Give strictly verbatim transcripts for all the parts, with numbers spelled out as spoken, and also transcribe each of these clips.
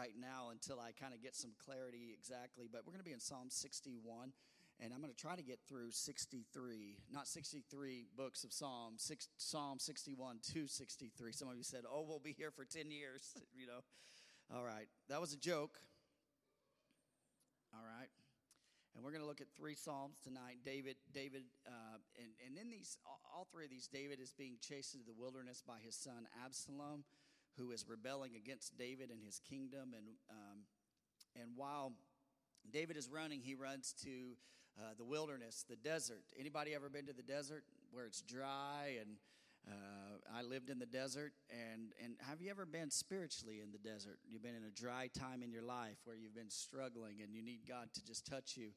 right now until I kind of get some clarity exactly. But we're going to be in Psalm sixty-one, and I'm going to try to get through sixty-three, not sixty-three books of Psalm, six, Psalm sixty-one to sixty-three. Some of you said, oh, we'll be here for ten years, you know. All right, that was a joke. All right. And we're going to look at three Psalms tonight. David, David, uh, and, and in these, all three of these, David is being chased into the wilderness by his son Absalom, who is rebelling against David and his kingdom. And um, and while David is running, he runs to uh, the wilderness, the desert. Anybody ever been to the desert where it's dry? And uh, I lived in the desert. And, and have you ever been spiritually in the desert? You've been in a dry time in your life where you've been struggling and you need God to just touch you.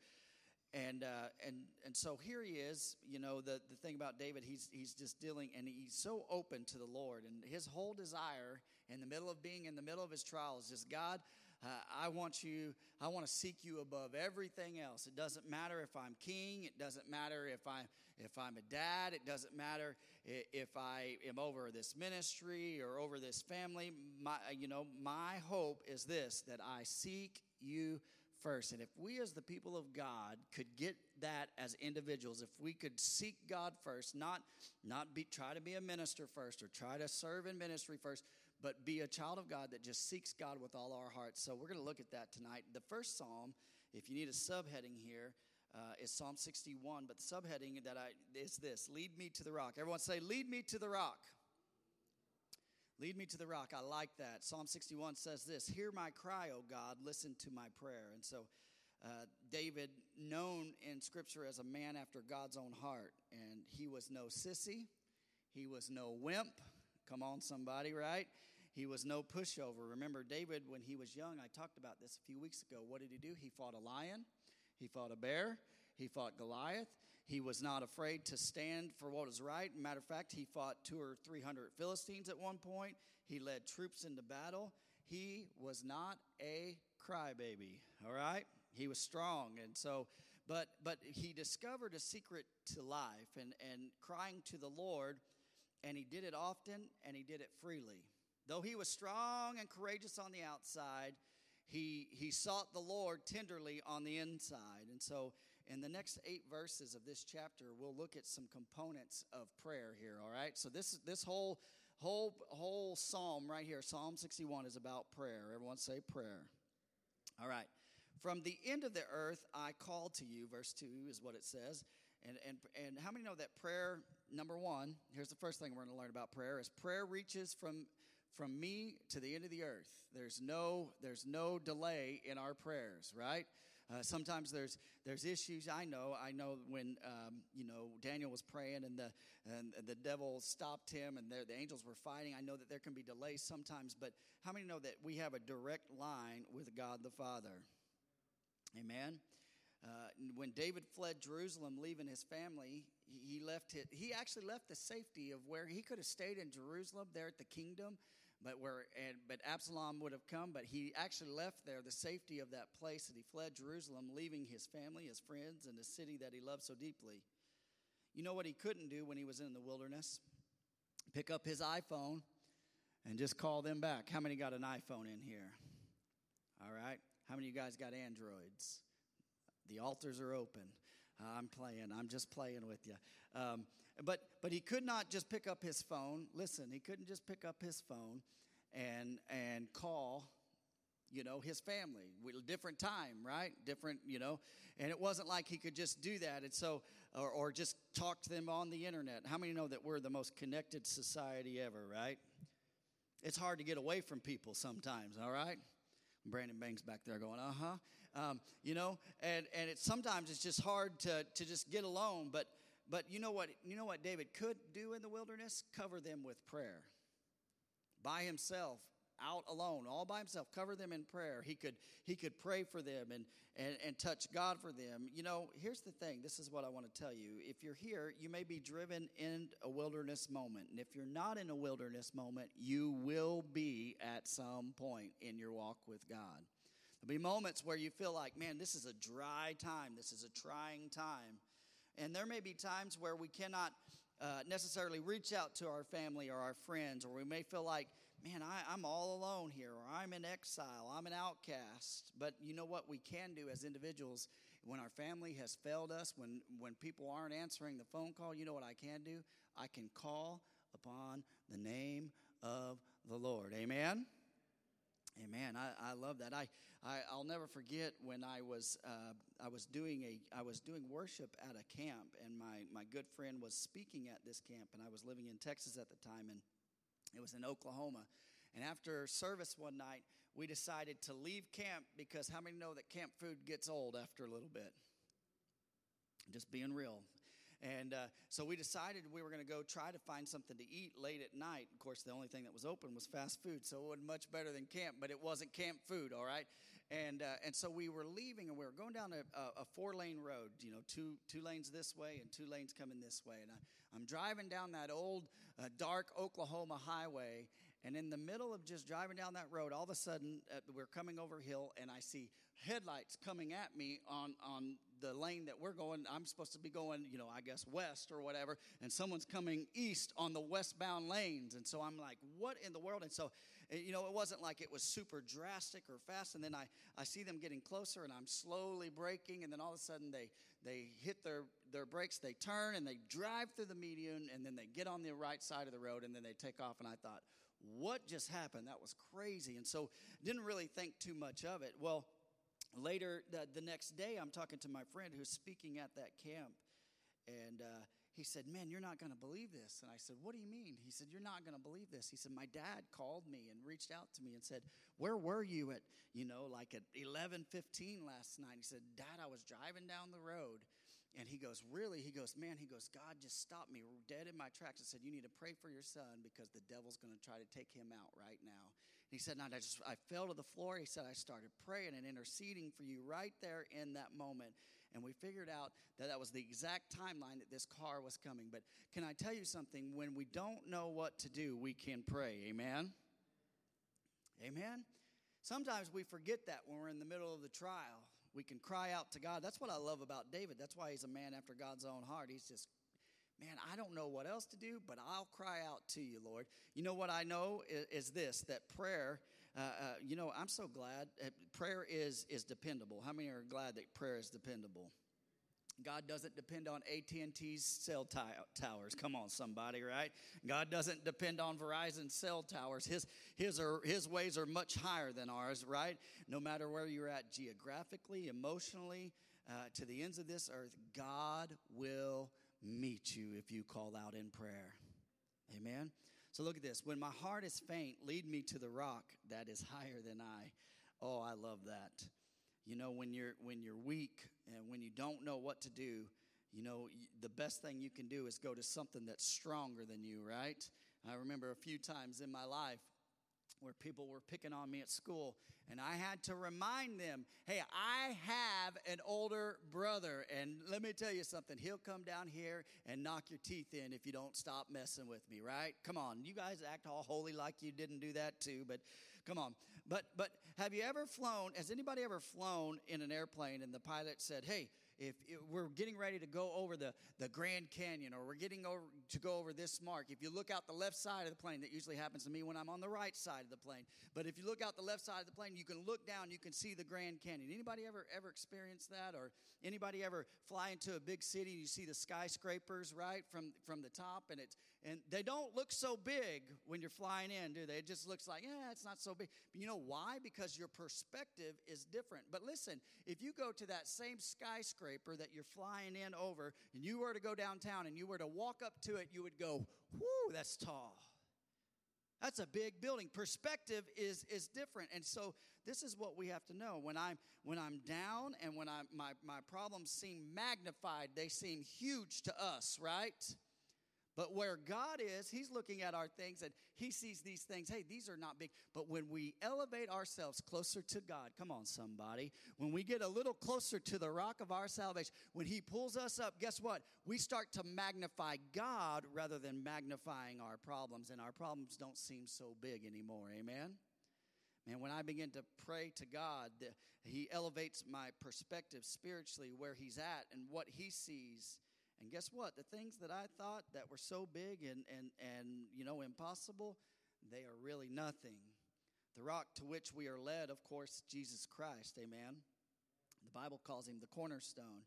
And uh, and and so here he is. You know, the, the thing about David, he's he's just dealing, and he's so open to the Lord. And his whole desire in the middle of being in the middle of his trial is just, God, uh, I want you, I want to seek you above everything else. It doesn't matter if I'm king. It doesn't matter if I if I'm a dad. It doesn't matter if I am over this ministry or over this family. My you know my hope is this, that I seek you first. And if we as the people of God could get that as individuals, if we could seek God first, not not be try to be a minister first or try to serve in ministry first, but be a child of God that just seeks God with all our hearts. So we're going to look at that tonight. The first psalm, if you need a subheading here, uh, is Psalm sixty-one. But the subheading that I is this: lead me to the rock. Everyone say, lead me to the rock. Lead me to the rock. I like that. Psalm sixty-one says this: hear my cry, O God, listen to my prayer. And so uh, David, known in Scripture as a man after God's own heart, and he was no sissy. He was no wimp. Come on, somebody, right? He was no pushover. Remember, David, when he was young, I talked about this a few weeks ago. What did he do? He fought a lion. He fought a bear. He fought Goliath. He was not afraid to stand for what is right. Matter of fact, he fought two or three hundred Philistines at one point. He led troops into battle. He was not a crybaby, all right? He was strong. And so, but but he discovered a secret to life and, and crying to the Lord, and he did it often, and he did it freely. Though he was strong and courageous on the outside, He he sought the Lord tenderly on the inside. And so in the next eight verses of this chapter, we'll look at some components of prayer here, all right? So this this whole whole whole psalm right here, Psalm sixty-one, is about prayer. Everyone say prayer. All right. From the end of the earth I call to you, verse two is what it says. And and and how many know that prayer, number one, here's the first thing we're going to learn about prayer, is prayer reaches from From me to the end of the earth. There's no there's no delay in our prayers, right? Uh, sometimes there's there's issues. I know I know when um, you know Daniel was praying and the and the devil stopped him and the, the angels were fighting. I know that there can be delays sometimes, but how many know that we have a direct line with God the Father? Amen. Uh, when David fled Jerusalem, leaving his family, he left. His, he actually left the safety of where he could have stayed in Jerusalem, there at the kingdom, but where and but Absalom would have come. But he actually left there the safety of that place, and he fled Jerusalem, leaving his family, his friends, and the city that he loved so deeply. You know what he couldn't do when he was in the wilderness? Pick up his iPhone and just call them back. How many got an iPhone in here? All right. How many of you guys got Androids? The altars are open. I'm playing. I'm just playing with you. Um, but but he could not just pick up his phone. Listen, he couldn't just pick up his phone and and call, you know, his family. We, different time, right? Different, you know. And it wasn't like he could just do that. And so, or, or just talk to them on the internet. How many know that we're the most connected society ever, right? It's hard to get away from people sometimes, all right? Brandon Bangs back there going, uh-huh, um, you know, and and it sometimes it's just hard to to just get alone. But but you know what you know what David could do in the wilderness? Cover them with prayer, by himself, out alone, all by himself. Cover them in prayer. He could he could pray for them and and and touch God for them. You know, here's the thing. This is what I want to tell you. If you're here, you may be driven in a wilderness moment, and if you're not in a wilderness moment, you will be at some point in your walk with God. There'll be moments where you feel like, man, this is a dry time. This is a trying time, and there may be times where we cannot Uh, necessarily reach out to our family or our friends, or we may feel like, man, I, I'm all alone here, or I'm in exile, I'm an outcast. But you know what we can do as individuals when our family has failed us, when, when people aren't answering the phone call, you know what I can do? I can call upon the name of the Lord. Amen? Amen. I, I love that. I, I I'll never forget when I was uh, I was doing a I was doing worship at a camp, and my my good friend was speaking at this camp, and I was living in Texas at the time, and it was in Oklahoma. And after service one night, we decided to leave camp because how many know that camp food gets old after a little bit? Just being real. And uh, so we decided we were going to go try to find something to eat late at night. Of course, the only thing that was open was fast food, so it wasn't much better than camp, but it wasn't camp food, all right? And uh, and so we were leaving, and we were going down a, a four-lane road, you know, two two lanes this way and two lanes coming this way. And I, I'm driving down that old, uh, dark Oklahoma highway, and in the middle of just driving down that road, all of a sudden, uh, we're coming over a hill, and I see headlights coming at me on, on the lane that we're going. I'm supposed to be going, you know, I guess west or whatever, and someone's coming east on the westbound lanes. And so I'm like, what in the world? And so, you know, it wasn't like it was super drastic or fast. And then I, I see them getting closer, and I'm slowly braking. And then all of a sudden they they hit their, their brakes, they turn, and they drive through the median, and then they get on the right side of the road, and then they take off. And I thought, what just happened? That was crazy. And so didn't really think too much of it. Well, later, the, the next day, I'm talking to my friend who's speaking at that camp, and uh, he said, man, you're not going to believe this. And I said, what do you mean? He said, you're not going to believe this. He said, my dad called me and reached out to me and said, where were you at, you know, like at eleven fifteen last night? He said, Dad, I was driving down the road. And he goes, really? He goes, man, he goes, God just stopped me dead in my tracks and said, you need to pray for your son because the devil's going to try to take him out right now. And he said, no, I just, I fell to the floor. He said, I started praying and interceding for you right there in that moment. And we figured out that that was the exact timeline that this car was coming. But can I tell you something? When we don't know what to do, we can pray. Amen? Amen? Sometimes we forget that when we're in the middle of the trial. We can cry out to God. That's what I love about David. That's why he's a man after God's own heart. He's just, man, I don't know what else to do, but I'll cry out to you, Lord. You know what I know is, is this, that prayer, uh, uh, you know, I'm so glad. Uh, prayer is is dependable. How many are glad that prayer is dependable? God doesn't depend on A T and T's cell t- towers. Come on, somebody, right? God doesn't depend on Verizon's cell towers. His his are, his ways are much higher than ours, right? No matter where you're at geographically, emotionally, uh, to the ends of this earth, God will meet you if you call out in prayer. Amen? So look at this. When my heart is faint, lead me to the rock that is higher than I. Oh, I love that. You know, when you're when you're weak and when you don't know what to do, you know, the best thing you can do is go to something that's stronger than you, right? I remember a few times in my life where people were picking on me at school, and I had to remind them, hey, I have an older brother, and let me tell you something, he'll come down here and knock your teeth in if you don't stop messing with me, right? Come on, you guys act all holy like you didn't do that too, but come on. But but have you ever flown, has anybody ever flown in an airplane and the pilot said, hey, if we're getting ready to go over the, the Grand Canyon, or we're getting over to go over this mark, if you look out the left side of the plane, that usually happens to me when I'm on the right side of the plane. But if you look out the left side of the plane, you can look down, you can see the Grand Canyon. Anybody ever ever experience that? Or anybody ever fly into a big city and you see the skyscrapers, right, from from the top? And it's and they don't look so big when you're flying in, do they? It just looks like, yeah, it's not so big. But you know why? Because your perspective is different. But listen, if you go to that same skyscraper that you're flying in over, and you were to go downtown and you were to walk up to it, you would go, whoo, that's tall. That's a big building. Perspective is is different. And so this is what we have to know. When I'm when I'm down and when I my, my problems seem magnified, they seem huge to us, right? But where God is, he's looking at our things, and he sees these things. Hey, these are not big. But when we elevate ourselves closer to God, come on, somebody. When we get a little closer to the rock of our salvation, when he pulls us up, guess what? We start to magnify God rather than magnifying our problems, and our problems don't seem so big anymore. Amen? Man, when I begin to pray to God, the, he elevates my perspective spiritually, where he's at and what he sees. And guess what? The things that I thought that were so big and, and, and you know, impossible, they are really nothing. The rock to which we are led, of course, Jesus Christ, amen. The Bible calls him the cornerstone.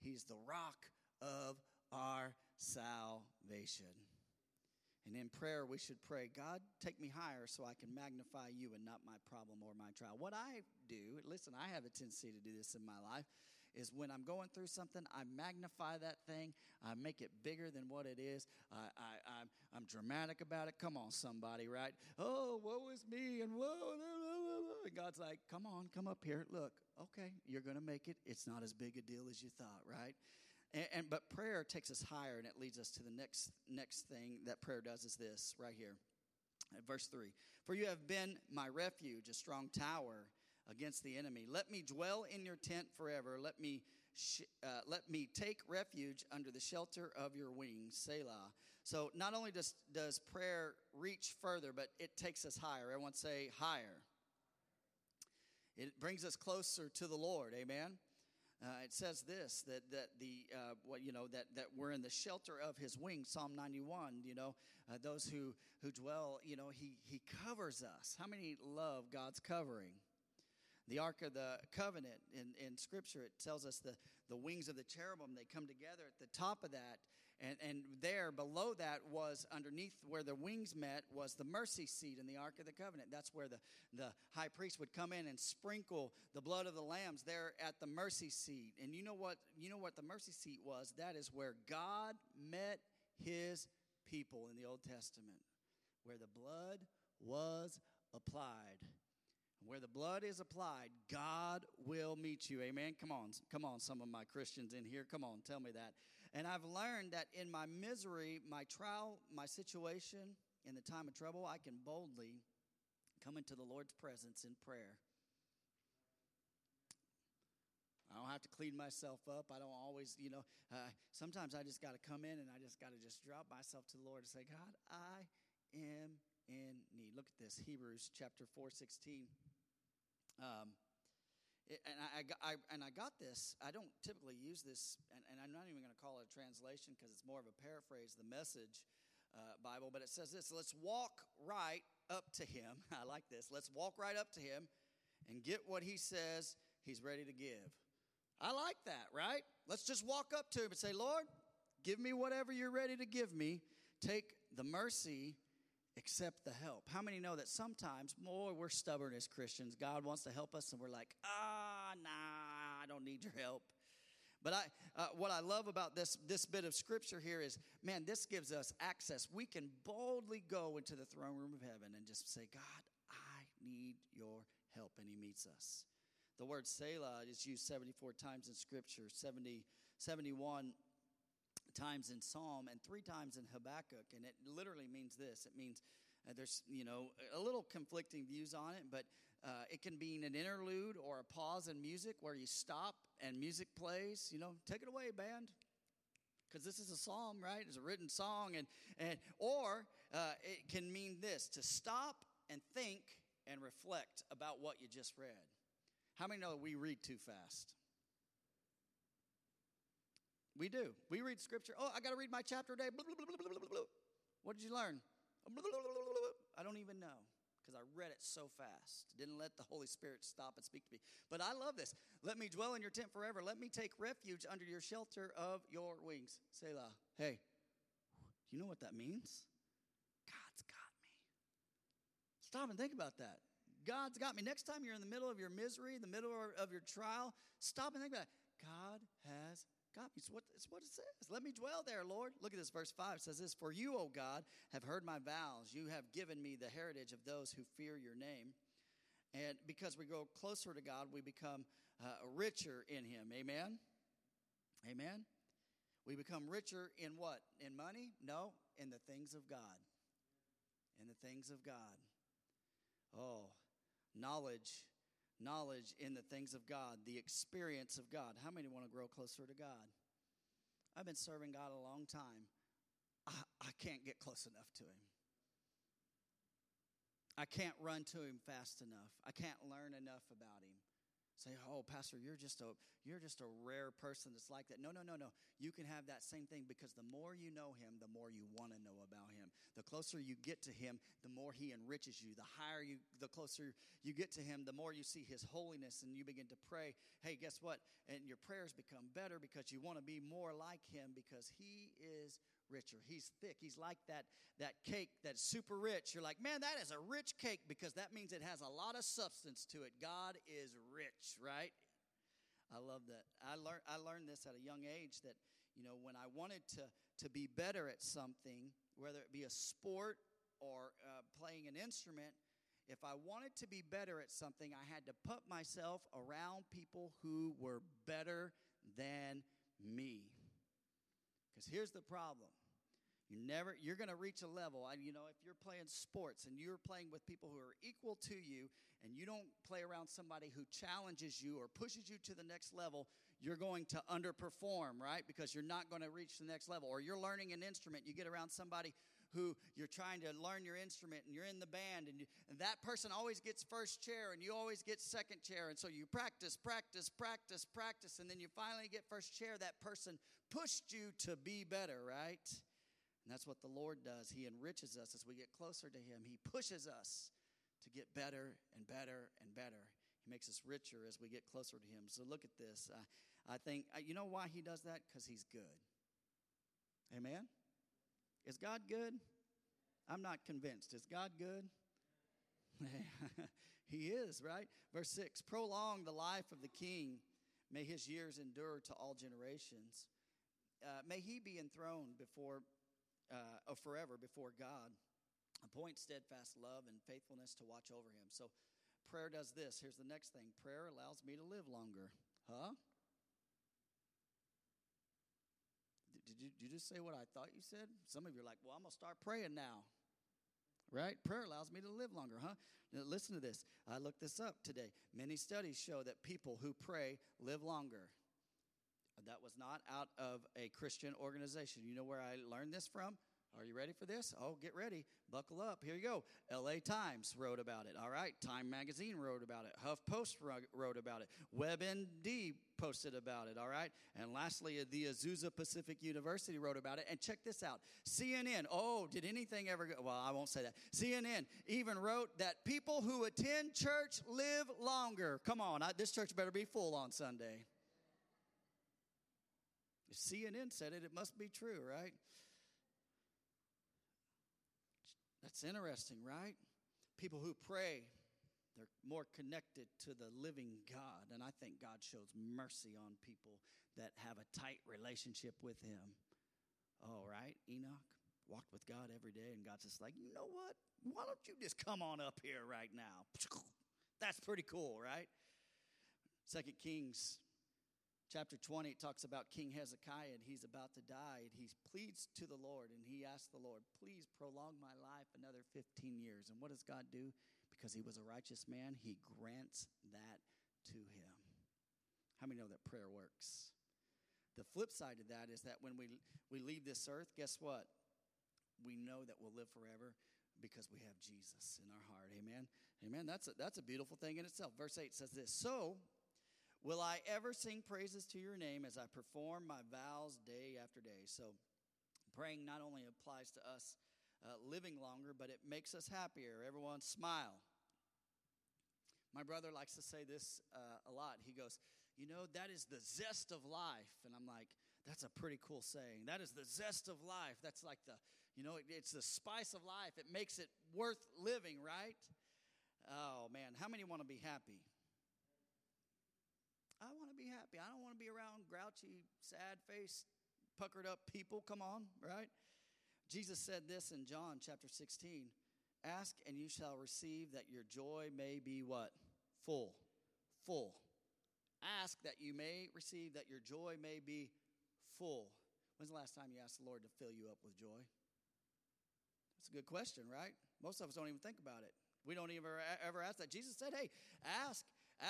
He's the rock of our salvation. And in prayer, we should pray, God, take me higher so I can magnify you and not my problem or my trial. What I do, listen, I have a tendency to do this in my life, is when I'm going through something, I magnify that thing. I make it bigger than what it is. I, I, I'm, I'm dramatic about it. Come on, somebody, right? Oh, woe is me, and woe, blah, blah, blah, blah. God's like, come on, come up here. Look, okay, you're going to make it. It's not as big a deal as you thought, right? And, and but prayer takes us higher, and it leads us to the next next thing that prayer does is this right here. Verse three, for you have been my refuge, a strong tower against the enemy. Let me dwell in your tent forever. Let me sh- uh, let me take refuge under the shelter of your wings, Selah. So not only does, does prayer reach further, but it takes us higher. Everyone say higher. It brings us closer to the Lord, amen. Uh, it says this, that that the uh, well, you know that, that we're in the shelter of his wings. Psalm ninety-one, you know, uh, those who who dwell, you know, he he covers us. How many love God's covering? The Ark of the Covenant in, in Scripture, it tells us the, the wings of the cherubim, they come together at the top of that. And, and there, below that, was underneath where the wings met was the mercy seat in the Ark of the Covenant. That's where the, the high priest would come in and sprinkle the blood of the lambs there at the mercy seat. And you know what? You know what the mercy seat was? That is where God met his people in the Old Testament, where the blood was applied. Where the blood is applied, God will meet you. Amen. Come on. Come on, some of my Christians in here. Come on, tell me that. And I've learned that in my misery, my trial, my situation, in the time of trouble, I can boldly come into the Lord's presence in prayer. I don't have to clean myself up. I don't always, you know, uh, sometimes I just got to come in and I just got to just drop myself to the Lord and say, God, I am in need. Look at this, Hebrews chapter four sixteen. Um, it, and I, I, I and I got this. I don't typically use this, and, and I'm not even going to call it a translation because it's more of a paraphrase, the Message uh, Bible. But it says this: let's walk right up to him. I like this. Let's walk right up to him and get what he says he's ready to give. I like that, right? Let's just walk up to him and say, Lord, give me whatever you're ready to give me. Take the mercy, accept the help. How many know that sometimes, boy, we're stubborn as Christians. God wants to help us, and we're like, ah, nah, I don't need your help. But I, uh, what I love about this this bit of scripture here is, man, this gives us access. We can boldly go into the throne room of heaven and just say, God, I need your help, and he meets us. The word Selah is used seventy-four times in scripture, seventy, seventy-one times in Psalm and three times in Habakkuk, and it literally means this. It means uh, there's, you know, a little conflicting views on it, but uh, it can mean an interlude or a pause in music where you stop and music plays. You know, take it away, band, because this is a psalm, right? It's a written song, and and or uh, it can mean this: to stop and think and reflect about what you just read. How many know that we read too fast? We do. We read scripture. Oh, I got to read my chapter today. Blah, blah, blah, blah, blah, blah. What did you learn? Blah, blah, blah, blah, blah. I don't even know because I read it so fast. Didn't let the Holy Spirit stop and speak to me. But I love this. Let me dwell in your tent forever. Let me take refuge under your shelter of your wings. Selah. Hey, you know what that means? God's got me. Stop and think about that. God's got me. Next time you're in the middle of your misery, the middle of your trial, stop and think about it. God has God, it's what, it's what it says. Let me dwell there, Lord. Look at this, verse five. It says this, for you, O God, have heard my vows. You have given me the heritage of those who fear your name. And because we grow closer to God, we become uh, richer in him. Amen? Amen? We become richer in what? In money? No, in the things of God. In the things of God. Oh, knowledge. Knowledge in the things of God, the experience of God. How many want to grow closer to God? I've been serving God a long time. I, I can't get close enough to him. I can't run to him fast enough. I can't learn enough about him. Say, oh, Pastor, you're just a you're just a rare person that's like that. No, no, no, no. You can have that same thing because the more you know him, the more you want to know about him. The closer you get to him, the more he enriches you. The higher you, the closer you get to him, the more you see his holiness, and you begin to pray. Hey, guess what? And your prayers become better because you want to be more like him, because he is richer. He's thick. He's like that, that cake that's super rich. You're like, man, that is a rich cake, because that means it has a lot of substance to it. God is rich, right? I love that. I learned I learned this at a young age, that, you know, when I wanted to, to be better at something, whether it be a sport or uh, playing an instrument, if I wanted to be better at something, I had to put myself around people who were better than me. Because here's the problem. You never, you're going to reach a level. And, you know, if you're playing sports and you're playing with people who are equal to you, and you don't play around somebody who challenges you or pushes you to the next level, you're going to underperform, right? Because you're not going to reach the next level. Or you're learning an instrument. You get around somebody who you're trying to learn your instrument, and you're in the band, and, you, and that person always gets first chair, and you always get second chair, and so you practice, practice, practice, practice, and then you finally get first chair. That person pushed you to be better, right? And that's what the Lord does. He enriches us as we get closer to him. He pushes us to get better and better and better. He makes us richer as we get closer to him. So look at this. I, I think, you know why he does that? Because he's good. Amen? Is God good? I'm not convinced. Is God good? He is, right? Verse six, prolong the life of the king. May his years endure to all generations. Uh, may he be enthroned before, uh, or forever before God. Appoint steadfast love and faithfulness to watch over him. So prayer does this. Here's the next thing. Prayer allows me to live longer. Huh? Did you, did you just say what I thought you said? Some of you are like, well, I'm going to start praying now, right? Prayer allows me to live longer, huh? Now, listen to this. I looked this up today. Many studies show that people who pray live longer. That was not out of a Christian organization. You know where I learned this from? Are you ready for this? Oh, get ready. Buckle up. Here you go. L A. Times wrote about it. All right. Time Magazine wrote about it. Huff Post wrote about it. WebMD posted about it. All right. And lastly, the Azusa Pacific University wrote about it. And check this out. C N N. Oh, did anything ever go? Well, I won't say that. C N N even wrote that people who attend church live longer. Come on. I, this church better be full on Sunday. If C N N said it, it must be true, right? That's interesting, right? People who pray, they're more connected to the living God. And I think God shows mercy on people that have a tight relationship with him. Oh, right? Enoch walked with God every day, and God's just like, you know what? Why don't you just come on up here right now? That's pretty cool, right? Second Kings chapter twenty, it talks about King Hezekiah, and he's about to die, and he pleads to the Lord, and he asks the Lord, please prolong my life another fifteen years. And what does God do? Because he was a righteous man, he grants that to him. How many know that prayer works? The flip side of that is that when we we leave this earth, guess what? We know that we'll live forever, because we have Jesus in our heart. Amen? Amen? That's a, that's a beautiful thing in itself. Verse eight says this, so will I ever sing praises to your name as I perform my vows day after day? So praying not only applies to us uh, living longer, but it makes us happier. Everyone smile. My brother likes to say this uh, a lot. He goes, you know, that is the zest of life. And I'm like, that's a pretty cool saying. That is the zest of life. That's like the, you know, it, it's the spice of life. It makes it worth living, right? Oh, man. How many want to be happy? I want to be happy. I don't want to be around grouchy, sad-faced, puckered-up people. Come on, right? Jesus said this in John chapter sixteen. Ask, and you shall receive, that your joy may be what? Full. Full. Ask, that you may receive, that your joy may be full. When's the last time you asked the Lord to fill you up with joy? That's a good question, right? Most of us don't even think about it. We don't even ever ask that. Jesus said, hey, ask.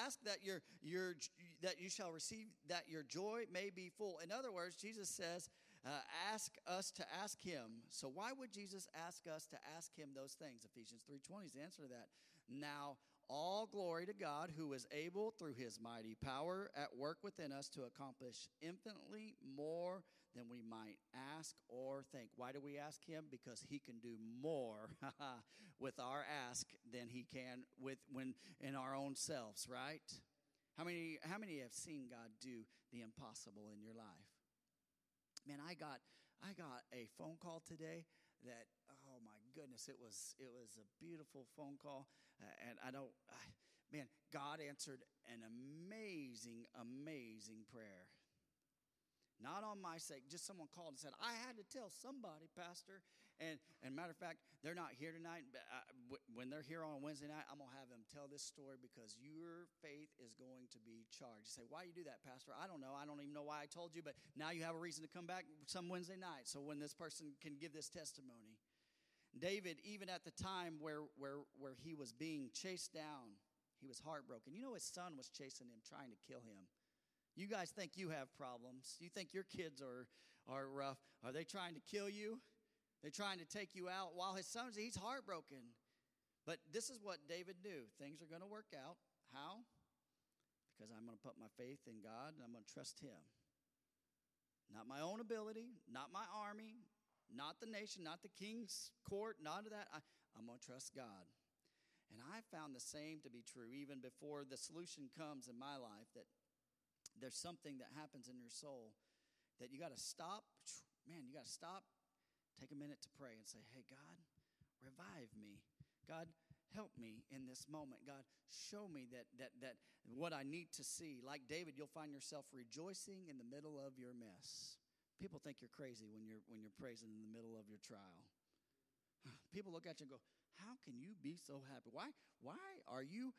Ask that your your that you shall receive, that your joy may be full. In other words, Jesus says, uh, ask us to ask him. So why would Jesus ask us to ask him those things? Ephesians three twenty is the answer to that. Now, all glory to God, who is able through his mighty power at work within us to accomplish infinitely more than we might ask or think. Why do we ask him? Because he can do more with our ask than he can with when in our own selves, right? How many how many have seen God do the impossible in your life? Man, I got I got a phone call today that, oh my goodness, it was it was a beautiful phone call, uh, and I don't, I, man, God answered an amazing, amazing prayer. Not on my sake, just someone called and said, I had to tell somebody, Pastor. And, and matter of fact, they're not here tonight. But I, when they're here on Wednesday night, I'm going to have them tell this story because your faith is going to be charged. You say, why do you do that, Pastor? I don't know. I don't even know why I told you, but now you have a reason to come back some Wednesday night. So when this person can give this testimony. David, even at the time where, where, where he was being chased down, he was heartbroken. You know, his son was chasing him, trying to kill him. You guys think you have problems. You think your kids are are rough. Are they trying to kill you? They're trying to take you out. While his son's, he's heartbroken. But this is what David knew. Things are going to work out. How? Because I'm going to put my faith in God and I'm going to trust him. Not my own ability, not my army, not the nation, not the king's court, none of that. I, I'm going to trust God. And I found the same to be true even before the solution comes in my life, that there's something that happens in your soul that you got to stop. Man, you got to stop. Take a minute to pray and say, hey, God, revive me. God, help me in this moment. God, show me that that that what I need to see. Like David, you'll find yourself rejoicing in the middle of your mess. People think you're crazy when you're when you're praising in the middle of your trial. People look at you and go, how can you be so happy? Why why are you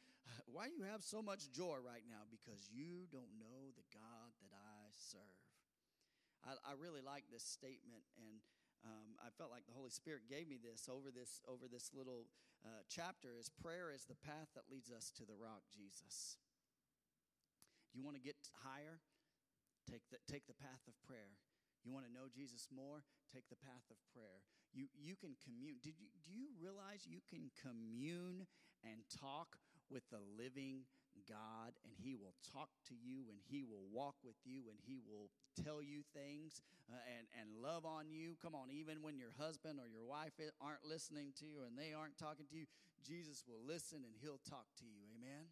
why you have so much joy right now? Because you don't know the God that I serve. I, I really like this statement, and um, I felt like the Holy Spirit gave me this over this over this little uh, chapter is prayer is the path that leads us to the rock, Jesus. You want to get higher? Take the take the path of prayer. You want to know Jesus more? Take the path of prayer. You you can commune. Did you, do you realize you can commune and talk with the living God? And he will talk to you, and he will walk with you, and he will tell you things uh, and, and love on you. Come on, even when your husband or your wife aren't listening to you and they aren't talking to you, Jesus will listen and he'll talk to you. Amen?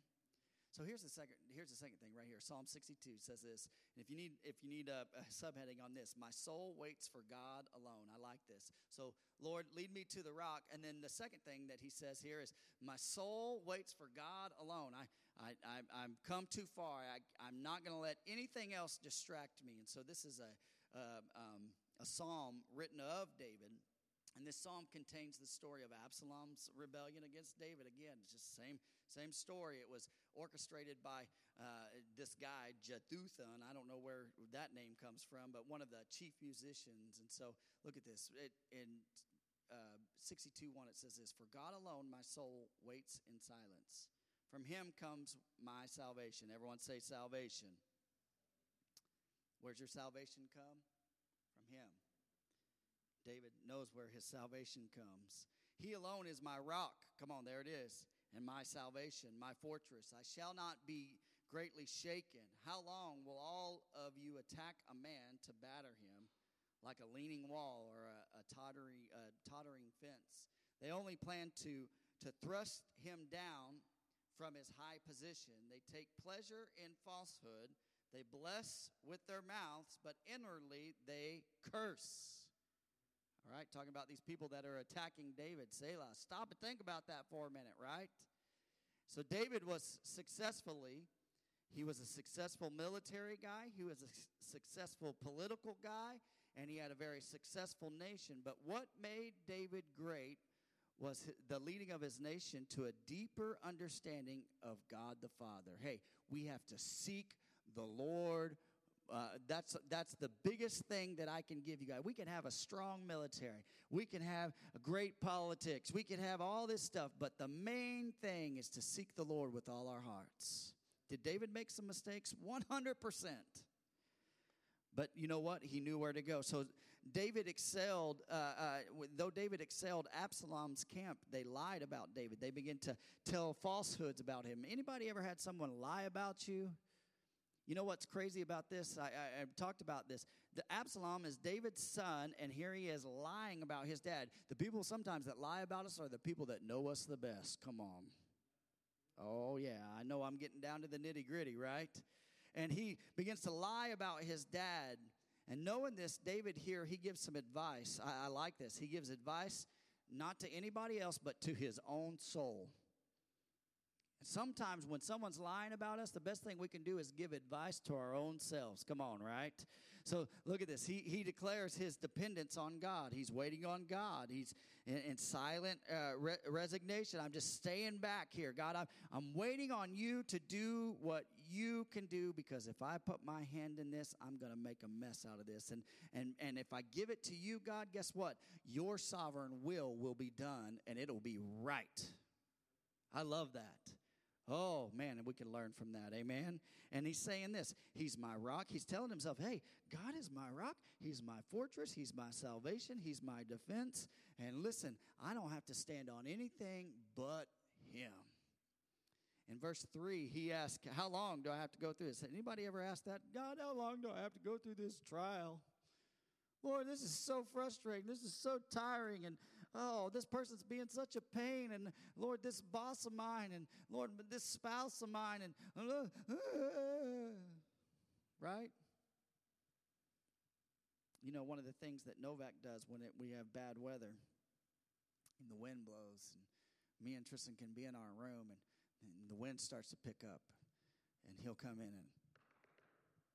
So here's the second. Here's the second thing right here. Psalm sixty-two says this. And if you need, if you need a, a subheading on this, my soul waits for God alone. I like this. So Lord, lead me to the rock. And then the second thing that he says here is, my soul waits for God alone. I, I, I I'm come too far. I, I'm not going to let anything else distract me. And so this is a, uh, um, a psalm written of David. And this psalm contains the story of Absalom's rebellion against David. Again, it's just the same, same story. It was orchestrated by uh, this guy, Jeduthun. I don't know where that name comes from, but one of the chief musicians. And so look at this. It, in uh, sixty-two one, it says this, for God alone my soul waits in silence. From him comes my salvation. Everyone say salvation. Where's your salvation come? From him. David knows where his salvation comes. He alone is my rock. Come on, there it is. And my salvation, my fortress. I shall not be greatly shaken. How long will all of you attack a man to batter him like a leaning wall or a, a, tottering, a tottering fence? They only plan to, to thrust him down from his high position. They take pleasure in falsehood. They bless with their mouths, but inwardly they curse. All right, talking about these people that are attacking David. Selah, stop and think about that for a minute, right? So David was successfully, he was a successful military guy. He was a successful political guy. And he had a very successful nation. But what made David great was the leading of his nation to a deeper understanding of God the Father. Hey, we have to seek the Lord. Uh, that's that's the biggest thing that I can give you guys. We can have a strong military. We can have great politics. We can have all this stuff. But the main thing is to seek the Lord with all our hearts. Did David make some mistakes? one hundred percent. But you know what? He knew where to go. So David excelled, uh, uh, though David excelled Absalom's camp, they lied about David. They began to tell falsehoods about him. Anybody ever had someone lie about you? You know what's crazy about this? I, I, I've talked about this. The Absalom is David's son, and here he is lying about his dad. The people sometimes that lie about us are the people that know us the best. Come on. Oh, yeah, I know I'm getting down to the nitty-gritty, right? And he begins to lie about his dad. And knowing this, David here, he gives some advice. I, I like this. He gives advice not to anybody else but to his own soul. Sometimes when someone's lying about us, the best thing we can do is give advice to our own selves. Come on, right? So look at this. He he declares his dependence on God. He's waiting on God. He's in, in silent uh, re- resignation. I'm just staying back here. God, I'm, I'm waiting on you to do what you can do, because if I put my hand in this, I'm going to make a mess out of this. And, and, and if I give it to you, God, guess what? Your sovereign will will be done, and it'll be right. I love that. Oh, man, and we can learn from that, amen? And he's saying this, he's my rock. He's telling himself, hey, God is my rock. He's my fortress. He's my salvation. He's my defense. And listen, I don't have to stand on anything but him. In verse three, he asks, how long do I have to go through this? Anybody ever asked that? God, how long do I have to go through this trial? Lord, this is so frustrating. This is so tiring. And, oh, this person's being such a pain. And, Lord, this boss of mine. And, Lord, this spouse of mine. And, uh, uh, right? You know, one of the things that Novak does when it, we have bad weather and the wind blows, and me and Tristan can be in our room, and, and the wind starts to pick up, and he'll come in and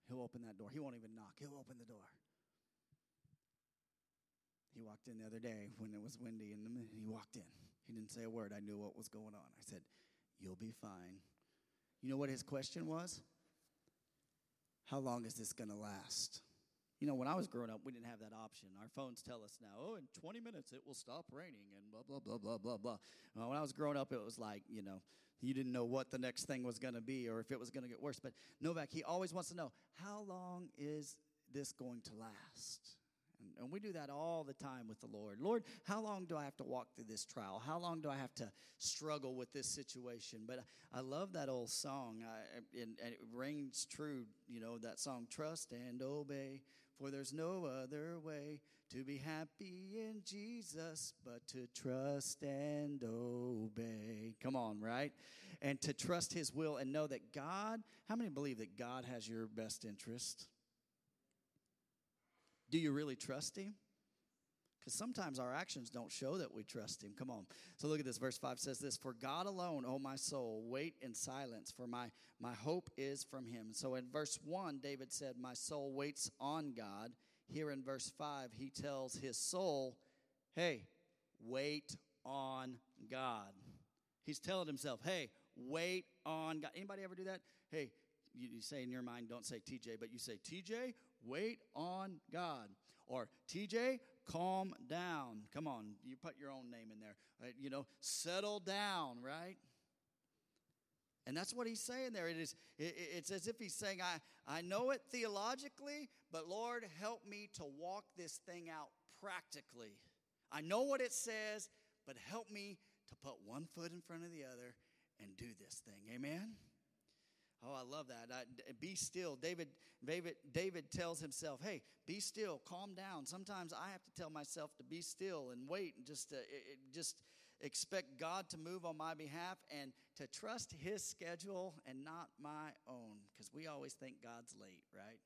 he'll open that door. He won't even knock. He'll open the door. He walked in the other day when it was windy, and he walked in. He didn't say a word. I knew what was going on. I said, you'll be fine. You know what his question was? How long is this going to last? You know, when I was growing up, we didn't have that option. Our phones tell us now, oh, in twenty minutes it will stop raining and blah, blah, blah, blah, blah, blah. When I was growing up, it was like, you know, you didn't know what the next thing was going to be or if it was going to get worse. But Novak, he always wants to know, how long is this going to last? And we do that all the time with the Lord. Lord, how long do I have to walk through this trial? How long do I have to struggle with this situation? But I love that old song, I, and, and it rings true, you know, that song, Trust and Obey, for there's no other way to be happy in Jesus but to trust and obey. Come on, right? And to trust his will and know that God, how many believe that God has your best interest? Do you really trust him? Because sometimes our actions don't show that we trust him. Come on. So look at this. Verse five says this, for God alone, O my soul, wait in silence, for my, my hope is from him. So in verse one, David said, my soul waits on God. Here in verse five, he tells his soul, hey, wait on God. He's telling himself, hey, wait on God. Anybody ever do that? Hey, you, you say in your mind, don't say T J, but you say, T J, wait on God. Or, T J, calm down. Come on, you put your own name in there. Right? You know, settle down, right? And that's what he's saying there. It is, it, it's as if he's saying, I, I know it theologically, but Lord, help me to walk this thing out practically. I know what it says, but help me to put one foot in front of the other and do this thing. Amen? Oh, I love that. I, be still. David, David David tells himself, hey, be still, calm down. Sometimes I have to tell myself to be still and wait and just, to, it, just expect God to move on my behalf and to trust his schedule and not my own, because we always think God's late, right?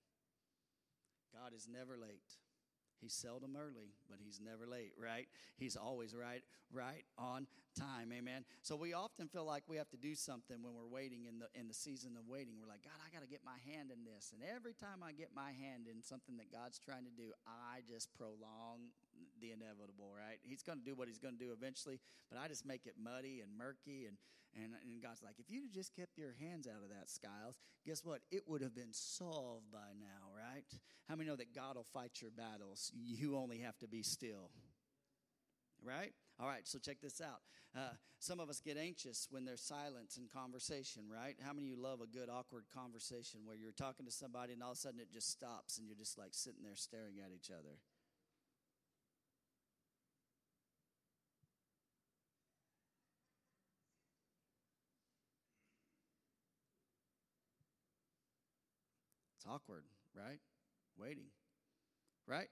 God is never late. He's seldom early, but he's never late, right? He's always right, right on time, amen? So we often feel like we have to do something when we're waiting in the in the season of waiting. We're like, God, I got to get my hand in this. And every time I get my hand in something that God's trying to do, I just prolong the inevitable, right? He's going to do what he's going to do eventually, but I just make it muddy and murky. And, and, and God's like, if you just kept your hands out of that, Skiles, guess what? It would have been solved by now, right? How many know that God will fight your battles? You only have to be still, right? All right, so check this out. Uh, some of us get anxious when there's silence in conversation, right? How many of you love a good awkward conversation where you're talking to somebody and all of a sudden it just stops and you're just like sitting there staring at each other? It's awkward, right? Waiting, right?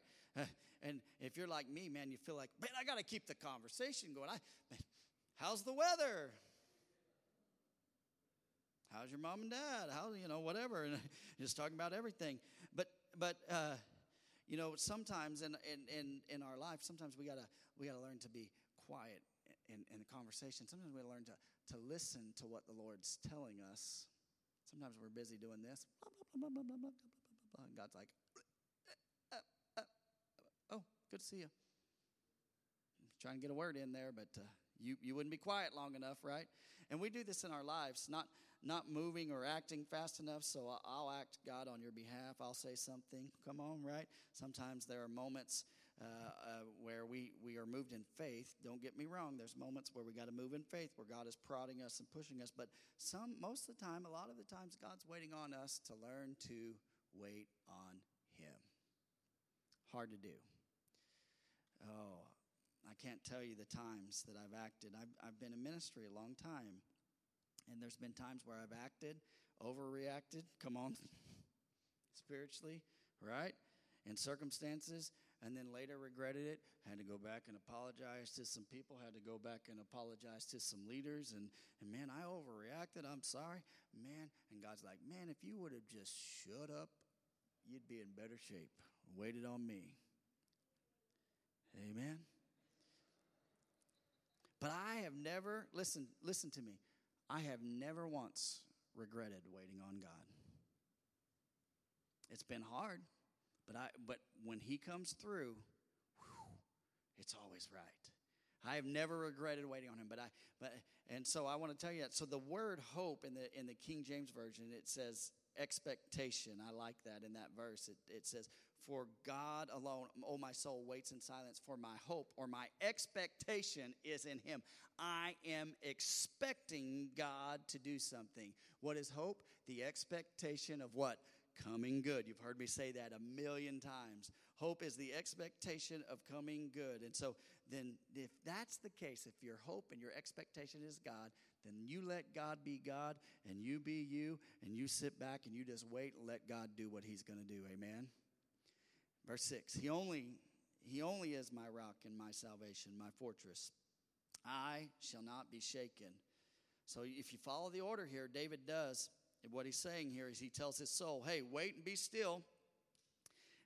And if you're like me, man, you feel like, man, I got to keep the conversation going. I, man, how's the weather? How's your mom and dad? How, you know, whatever. And just talking about everything. But, but, uh, you know, sometimes in, in, in, in our life, sometimes we got to, we got to learn to be quiet in, in the conversation. Sometimes we learn to, to listen to what the Lord's telling us. Sometimes we're busy doing this. And God's like, oh, good to see you. I'm trying to get a word in there, but uh, you, you wouldn't be quiet long enough, right? And we do this in our lives, not not moving or acting fast enough, so I'll act, God, on your behalf. I'll say something. Come on, right? Sometimes there are moments uh, uh, where we, we are moved in faith. Don't get me wrong. There's moments where we got to move in faith, where God is prodding us and pushing us. But some most of the time, a lot of the times, God's waiting on us to learn to wait on him. Hard to do. Oh, I can't tell you the times that I've acted. I've, I've been in ministry a long time. And there's been times where I've acted, overreacted, come on, spiritually, right? In circumstances, and then later regretted it, had to go back and apologize to some people, had to go back and apologize to some leaders, and, and man, I overreacted, I'm sorry, man. And God's like, man, if you would have just shut up, you'd be in better shape. Waited on me. Amen? But I have never, listen, listen to me. I have never once regretted waiting on God. It's been hard, but I but when he comes through, whew, it's always right. I have never regretted waiting on him, but I but and so I want to tell you that. So the word hope in the in the King James Version, it says expectation. I like that in that verse. It it says, for God alone, oh, my soul waits in silence, for my hope or my expectation is in him. I am expecting God to do something. What is hope? The expectation of what? Coming good. You've heard me say that a million times. Hope is the expectation of coming good. And so then if that's the case, if your hope and your expectation is God, then you let God be God and you be you and you sit back and you just wait and let God do what he's going to do. Amen. Verse six, he only, he only is my rock and my salvation, my fortress. I shall not be shaken. So if you follow the order here, David does. And what he's saying here is he tells his soul, hey, wait and be still.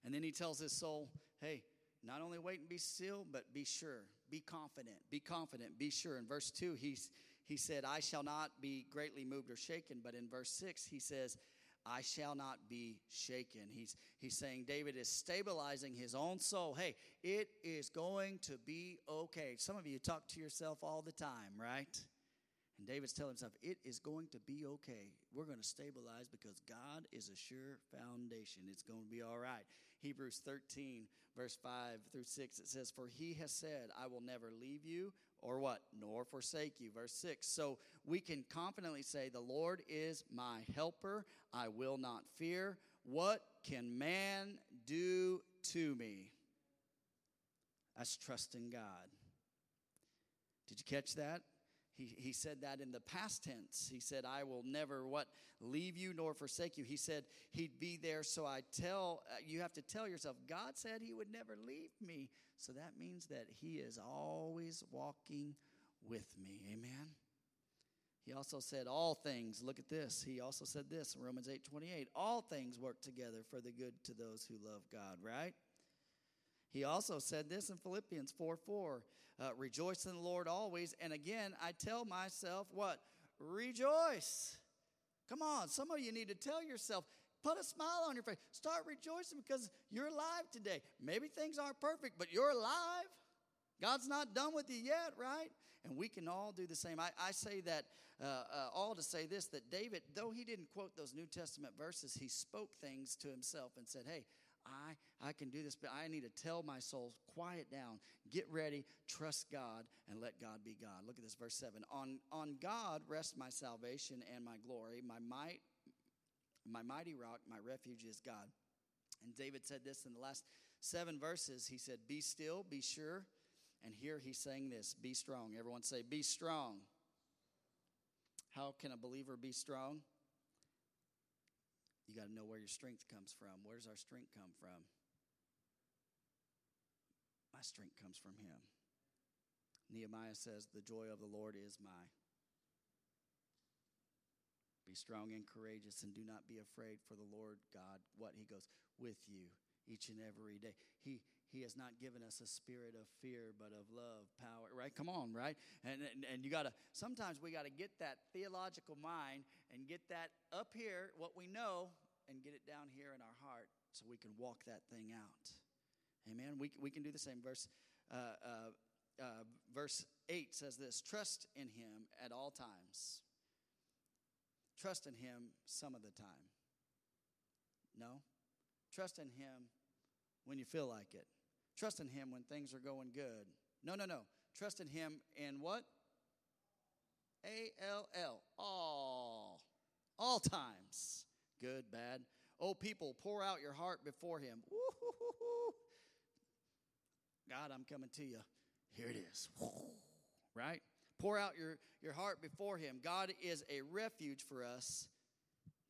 And then he tells his soul, hey, not only wait and be still, but be sure, be confident, be confident, be sure. In verse two, he's, he said, I shall not be greatly moved or shaken. But in verse six, he says, I shall not be shaken. He's he's saying David is stabilizing his own soul. Hey, it is going to be okay. Some of you talk to yourself all the time, right? And David's telling himself, it is going to be okay. We're going to stabilize because God is a sure foundation. It's going to be all right. Hebrews thirteen, verse five through six, it says, for he has said, I will never leave you or what? Nor forsake you. Verse six. So we can confidently say, the Lord is my helper. I will not fear. What can man do to me? That's trusting God. Did you catch that? He, he said that in the past tense. He said, I will never what leave you nor forsake you. He said he'd be there. So I tell, uh, you have to tell yourself, God said he would never leave me. So that means that he is always walking with me. Amen. He also said all things. Look at this. He also said this in Romans eight twenty-eight. All things work together for the good to those who love God, right? He also said this in Philippians four four, uh, rejoice in the Lord always. And again, I tell myself what? Rejoice. Come on, some of you need to tell yourself, put a smile on your face. Start rejoicing because you're alive today. Maybe things aren't perfect, but you're alive. God's not done with you yet, right? And we can all do the same. I, I say that uh, uh, all to say this, that David, though he didn't quote those New Testament verses, he spoke things to himself and said, hey, I, I can do this, but I need to tell my soul, quiet down, get ready, trust God, and let God be God. Look at this, verse seven. On, on God rests my salvation and my glory. My might, my mighty rock, my refuge is God. And David said this in the last seven verses. He said, be still, be sure. And here he's saying this, be strong. Everyone say, be strong. How can a believer be strong? You got got to know where your strength comes from. Where does our strength come from? My strength comes from him. Nehemiah says, the joy of the Lord is my. Be strong and courageous and do not be afraid, for the Lord God, what he goes with you each and every day. He he has not given us a spirit of fear, but of love, power, right? Come on, right? And and, and you got to, sometimes we got to get that theological mind and get that up here, what we know, and get it down here in our heart so we can walk that thing out. Amen? We, we can do the same. Verse uh, uh, uh, verse eight says this, trust in him at all times. Trust in him some of the time. No? Trust in him when you feel like it. Trust in him when things are going good. No, no, no. Trust in him in what? A L L. All. All times. Good, bad. Oh, people, pour out your heart before him. Woo-hoo-hoo-hoo. God, I'm coming to you. Here it is. Right? Pour out your, your heart before him. God is a refuge for us.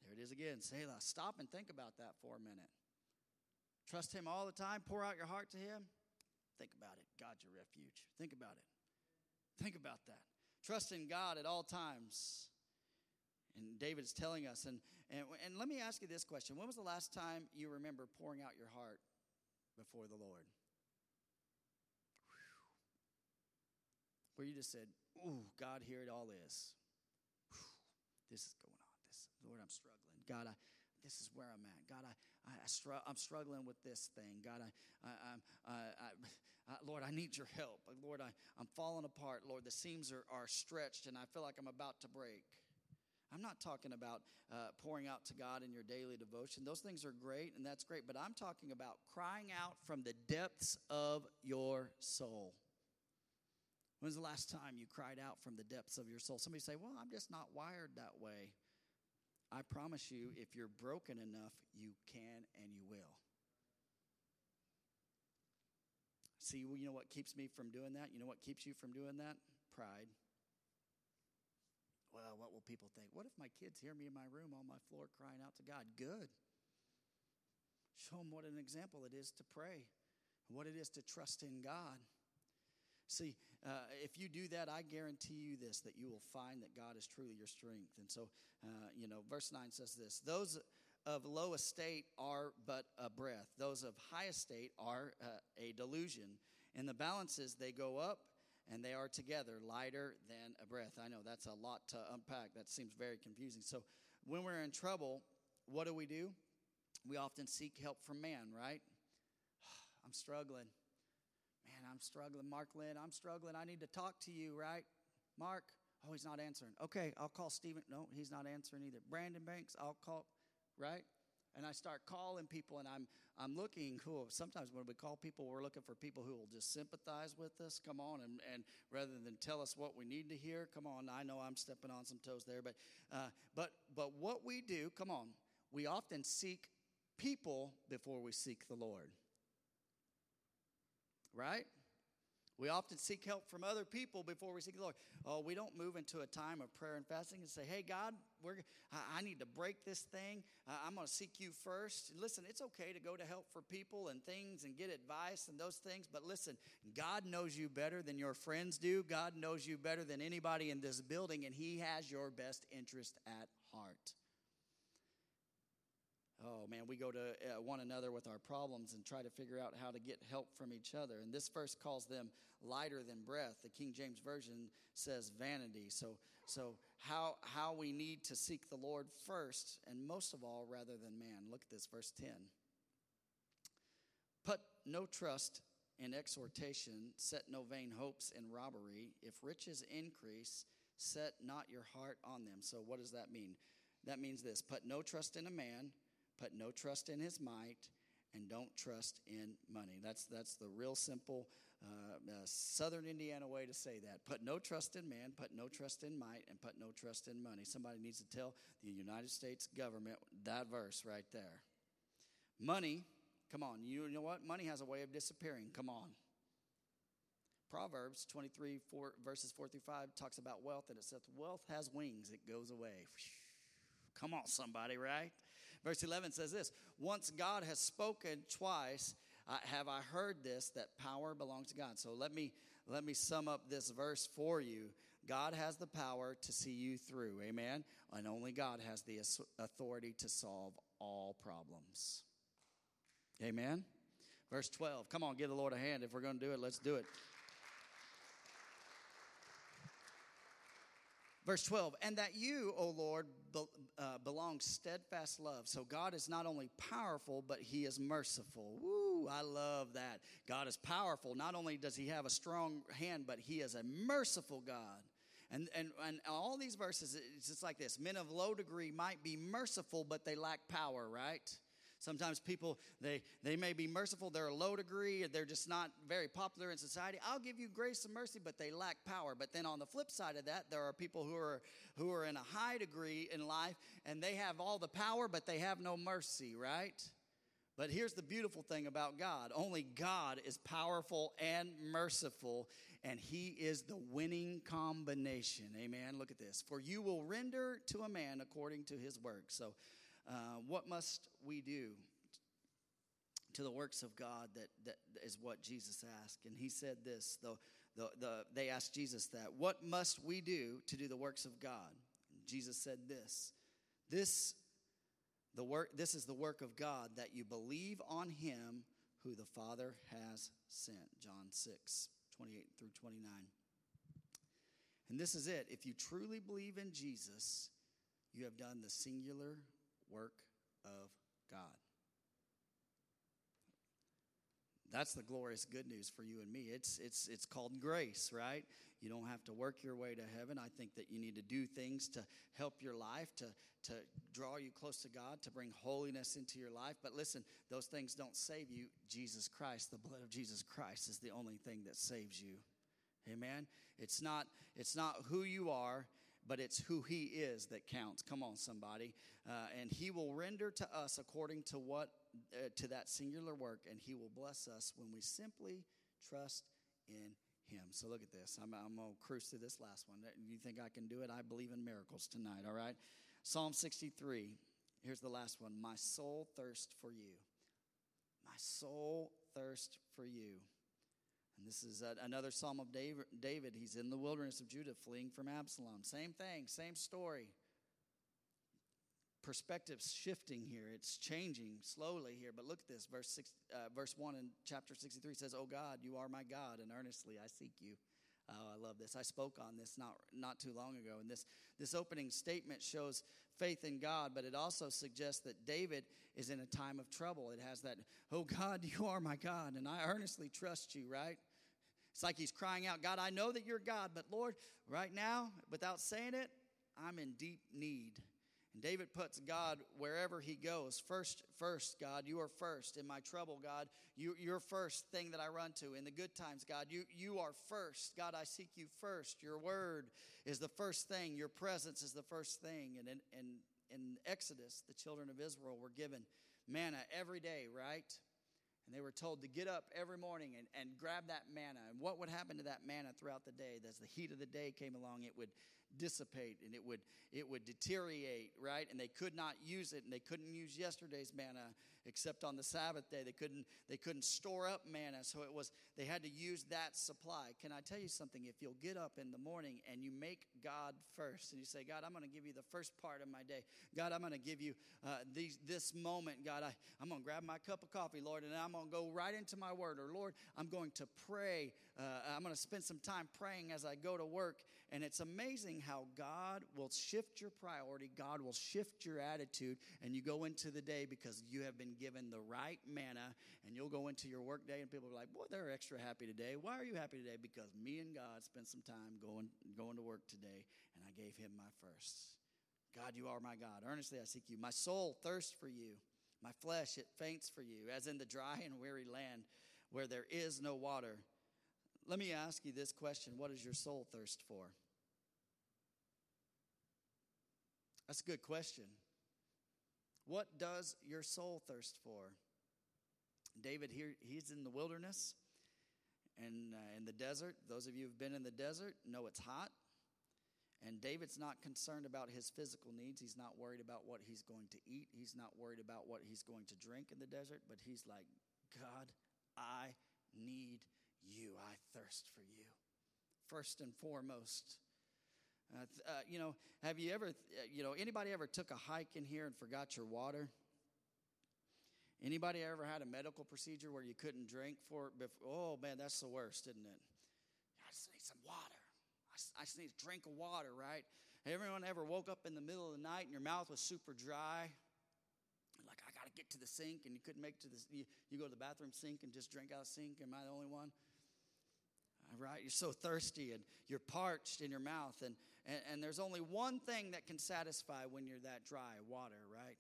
There it is again. Selah. Stop and think about that for a minute. Trust him all the time. Pour out your heart to him. Think about it. God's your refuge. Think about it. Think about that. Trust in God at all times. And David's telling us. And, and, and let me ask you this question. When was the last time you remember pouring out your heart before the Lord? Whew. Where you just said, ooh, God, here it all is. Whew. This is going on. This, Lord, I'm struggling. God, I, this is where I'm at. God, I, I, I str- I'm struggling with this thing. God, I, I, I, I, I, Lord, I need your help. Lord, I, I'm falling apart. Lord, the seams are, are stretched, and I feel like I'm about to break. I'm not talking about uh, pouring out to God in your daily devotion. Those things are great, and that's great, but I'm talking about crying out from the depths of your soul. When's the last time you cried out from the depths of your soul? Somebody say, well, I'm just not wired that way. I promise you, if you're broken enough, you can and you will. See, well, you know what keeps me from doing that? You know what keeps you from doing that? Pride. Well, what will people think? What if my kids hear me in my room on my floor crying out to God? Good. Show them what an example it is to pray, what it is to trust in God. See, uh, if you do that, I guarantee you this, that you will find that God is truly your strength. And so, uh, you know, verse nine says this, those of low estate are but a breath. Those of high estate are uh, a delusion. In the balances, they go up and they are together, lighter than a breath. I know that's a lot to unpack. That seems very confusing. So when we're in trouble, what do we do? We often seek help from man, right? I'm struggling. Man, I'm struggling. Mark Lynn, I'm struggling. I need to talk to you, right? Mark, oh, he's not answering. Okay, I'll call Stephen. No, he's not answering either. Brandon Bangs, I'll call, right? And I start calling people, and I'm I'm looking. Cool. Sometimes when we call people, we're looking for people who will just sympathize with us. Come on, and, and rather than tell us what we need to hear, come on. I know I'm stepping on some toes there, but uh, but but what we do, come on, we often seek people before we seek the Lord. Right? We often seek help from other people before we seek the Lord. Oh, we don't move into a time of prayer and fasting and say, hey, God, we're I need to break this thing. Uh, I'm going to seek you first. Listen, it's okay to go to help for people and things and get advice and those things. But listen, God knows you better than your friends do. God knows you better than anybody in this building, and he has your best interest at heart. Oh, man, we go to uh, one another with our problems and try to figure out how to get help from each other. And this verse calls them lighter than breath. The King James Version says vanity. So so how how we need to seek the Lord first and most of all rather than man. Look at this, verse ten. Put no trust in exhortation, set no vain hopes in robbery. If riches increase, set not your heart on them. So what does that mean? That means this, put no trust in a man. Put no trust in his might, and don't trust in money. That's that's the real simple uh, uh, Southern Indiana way to say that. Put no trust in man, put no trust in might, and put no trust in money. Somebody needs to tell the United States government that verse right there. Money, come on. You know what? Money has a way of disappearing. Come on. Proverbs twenty-three, four, verses four through five talks about wealth, and it says, wealth has wings. It goes away. Come on, somebody, right? Verse eleven says this, once God has spoken twice, I, have I heard this, that power belongs to God. So let me let me sum up this verse for you. God has the power to see you through, amen? And only God has the authority to solve all problems, amen? Verse twelve, come on, give the Lord a hand. If we're going to do it, let's do it. Verse twelve, and that you, O Lord, be, uh, belong steadfast love. So God is not only powerful, but he is merciful. Woo, I love that. God is powerful. Not only does he have a strong hand, but he is a merciful God. And, and, and all these verses, it's just like this. Men of low degree might be merciful, but they lack power, right? Sometimes people, they, they may be merciful, they're a low degree, they're just not very popular in society. I'll give you grace and mercy, but they lack power. But then on the flip side of that, there are people who are who are in a high degree in life, and they have all the power, but they have no mercy, right? But here's the beautiful thing about God. Only God is powerful and merciful, and he is the winning combination. Amen? Look at this. For you will render to a man according to his work. So, Uh, what must we do to the works of God? That, that is what Jesus asked. And he said this, the, the, the, they asked Jesus that. What must we do to do the works of God? And Jesus said this, this, the work, this is the work of God, that you believe on him who the Father has sent. John six, twenty-eight through twenty-nine. And this is it. If you truly believe in Jesus, you have done the singular work of God. That's the glorious good news for you and me. It's it's it's called grace, right? You don't have to work your way to heaven. I think that you need to do things to help your life, to, to draw you close to God, to bring holiness into your life. But listen, those things don't save you. Jesus Christ, the blood of Jesus Christ, is the only thing that saves you. Amen? It's not, it's not who you are, but it's who he is that counts. Come on, somebody. Uh, and he will render to us according to what uh, to that singular work, and he will bless us when we simply trust in him. So look at this. I'm, I'm going to cruise through this last one. You think I can do it? I believe in miracles tonight, all right? Psalm sixty-three. Here's the last one. My soul thirsts for you. My soul thirsts for you. And this is another Psalm of David. He's in the wilderness of Judah, fleeing from Absalom. Same thing, same story. Perspective's shifting here. It's changing slowly here. But look at this, verse six, uh, verse one in chapter sixty-three says, "O God, you are my God, and earnestly I seek you." Oh, I love this. I spoke on this not not too long ago. And this, this opening statement shows faith in God, but it also suggests that David is in a time of trouble. It has that, oh, God, you are my God, and I earnestly trust you, right? It's like he's crying out, God, I know that you're God, but Lord, right now, without saying it, I'm in deep need. And David puts God wherever he goes. First, first, God, you are first. In my trouble, God, you, you're first thing that I run to. In the good times, God, you, you are first. God, I seek you first. Your word is the first thing. Your presence is the first thing. And in, in, in Exodus, the children of Israel were given manna every day, right? And they were told to get up every morning and, and grab that manna. And what would happen to that manna throughout the day? As the heat of the day came along, it would dissipate and it would it would deteriorate, right? And they could not use it, and they couldn't use yesterday's manna except on the Sabbath day. They couldn't they couldn't store up manna, so it was they had to use that supply. Can I tell you something? If you'll get up in the morning and you make God first, and you say, God, I'm going to give you the first part of my day. God, I'm going to give you uh, these, this moment. God, I, I'm going to grab my cup of coffee, Lord, and I'm I'm going to go right into my word. Or Lord, I'm going to pray. Uh, I'm going to spend some time praying as I go to work. And it's amazing how God will shift your priority. God will shift your attitude. And you go into the day because you have been given the right manna. And you'll go into your work day and people are like, boy, they're extra happy today. Why are you happy today? Because me and God spent some time going, going to work today. And I gave him my first. God, you are my God. Earnestly I seek you. My soul thirsts for you. My flesh, it faints for you, as in the dry and weary land where there is no water. Let me ask you this question. What does your soul thirst for? That's a good question. What does your soul thirst for? David, here he's in the wilderness and uh, in the desert. Those of you who've been in the desert know it's hot. And David's not concerned about his physical needs. He's not worried about what he's going to eat. He's not worried about what he's going to drink in the desert. But he's like, God, I need you. I thirst for you. First and foremost. Uh, uh, you know, have you ever, uh, you know, anybody ever took a hike in here and forgot your water? Anybody ever had a medical procedure where you couldn't drink for it? Before? Oh, man, that's the worst, isn't it? I just need some water. I just need a drink of water, right? Everyone ever woke up in the middle of the night and your mouth was super dry? Like, I got to get to the sink, and you couldn't make it to the you, you go to the bathroom sink and just drink out of the sink. Am I the only one? All right, you're so thirsty, and you're parched in your mouth, and, and, and there's only one thing that can satisfy when you're that dry, water, right?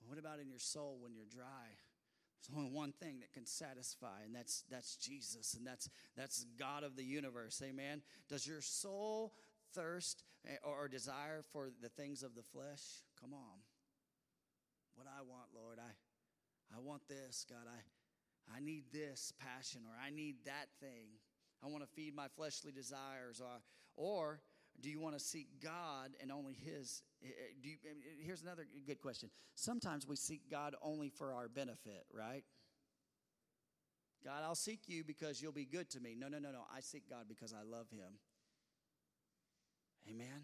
Well, what about in your soul when you're dry? There's only one thing that can satisfy, and that's that's Jesus, and that's that's God of the universe. Amen. Does your soul thirst or desire for the things of the flesh? Come on. What I want, Lord, I I want this, God. I I need this passion, or I need that thing. I want to feed my fleshly desires, or or do you want to seek God and only His? Do you, here's another good question. Sometimes we seek God only for our benefit, right? God, I'll seek you because you'll be good to me. No, no, no, no. I seek God because I love Him. Amen.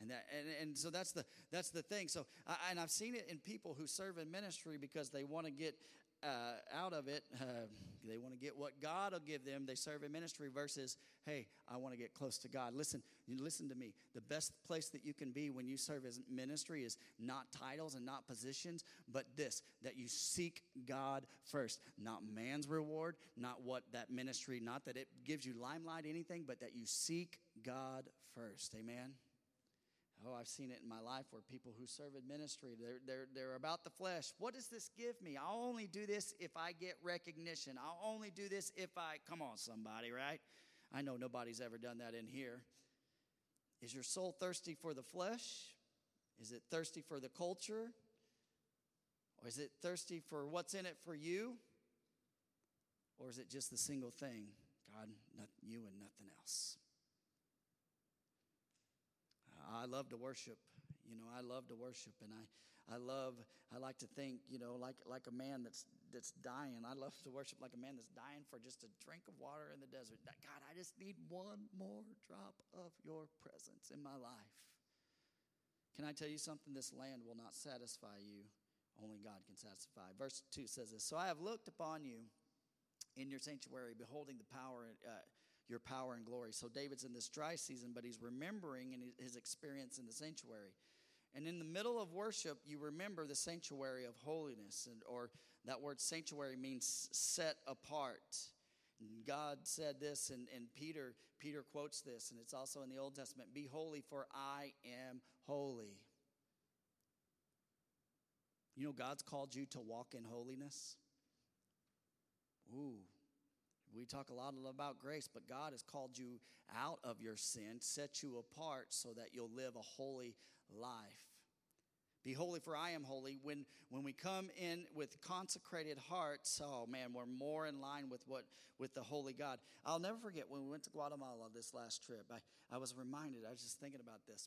And that, and, and so that's the that's the thing. So, and I've seen it in people who serve in ministry because they want to get uh, out of it. Uh, they want to get what God will give them. They serve in ministry versus, hey, I want to get close to God. Listen, you listen to me. The best place that you can be when you serve in ministry is not titles and not positions, but this, that you seek God first. Not man's reward, not what that ministry, not that it gives you limelight, anything, but that you seek God first. Amen. Oh, I've seen it in my life where people who serve in ministry, they're, they're, they're about the flesh. What does this give me? I'll only do this if I get recognition. I'll only do this if I, come on, somebody, right? I know nobody's ever done that in here. Is your soul thirsty for the flesh? Is it thirsty for the culture? Or is it thirsty for what's in it for you? Or is it just the single thing? God, not you and nothing else. I love to worship, you know, I love to worship, and I, I love, I like to think, you know, like like a man that's that's dying. I love to worship like a man that's dying for just a drink of water in the desert. God, I just need one more drop of your presence in my life. Can I tell you something? This land will not satisfy you. Only God can satisfy. Verse two says this, so I have looked upon you in your sanctuary, beholding the power uh your power and glory. So David's in this dry season, but he's remembering in his experience in the sanctuary. And in the middle of worship, you remember the sanctuary of holiness. And, or that word sanctuary means set apart. And God said this, and, and Peter, Peter quotes this, and it's also in the Old Testament. Be holy, for I am holy. You know, God's called you to walk in holiness. Ooh. We talk a lot about grace, but God has called you out of your sin, set you apart so that you'll live a holy life. Be holy, for I am holy. When when we come in with consecrated hearts, oh, man, we're more in line with what with the holy God. I'll never forget when we went to Guatemala this last trip. I, I was reminded, I was just thinking about this.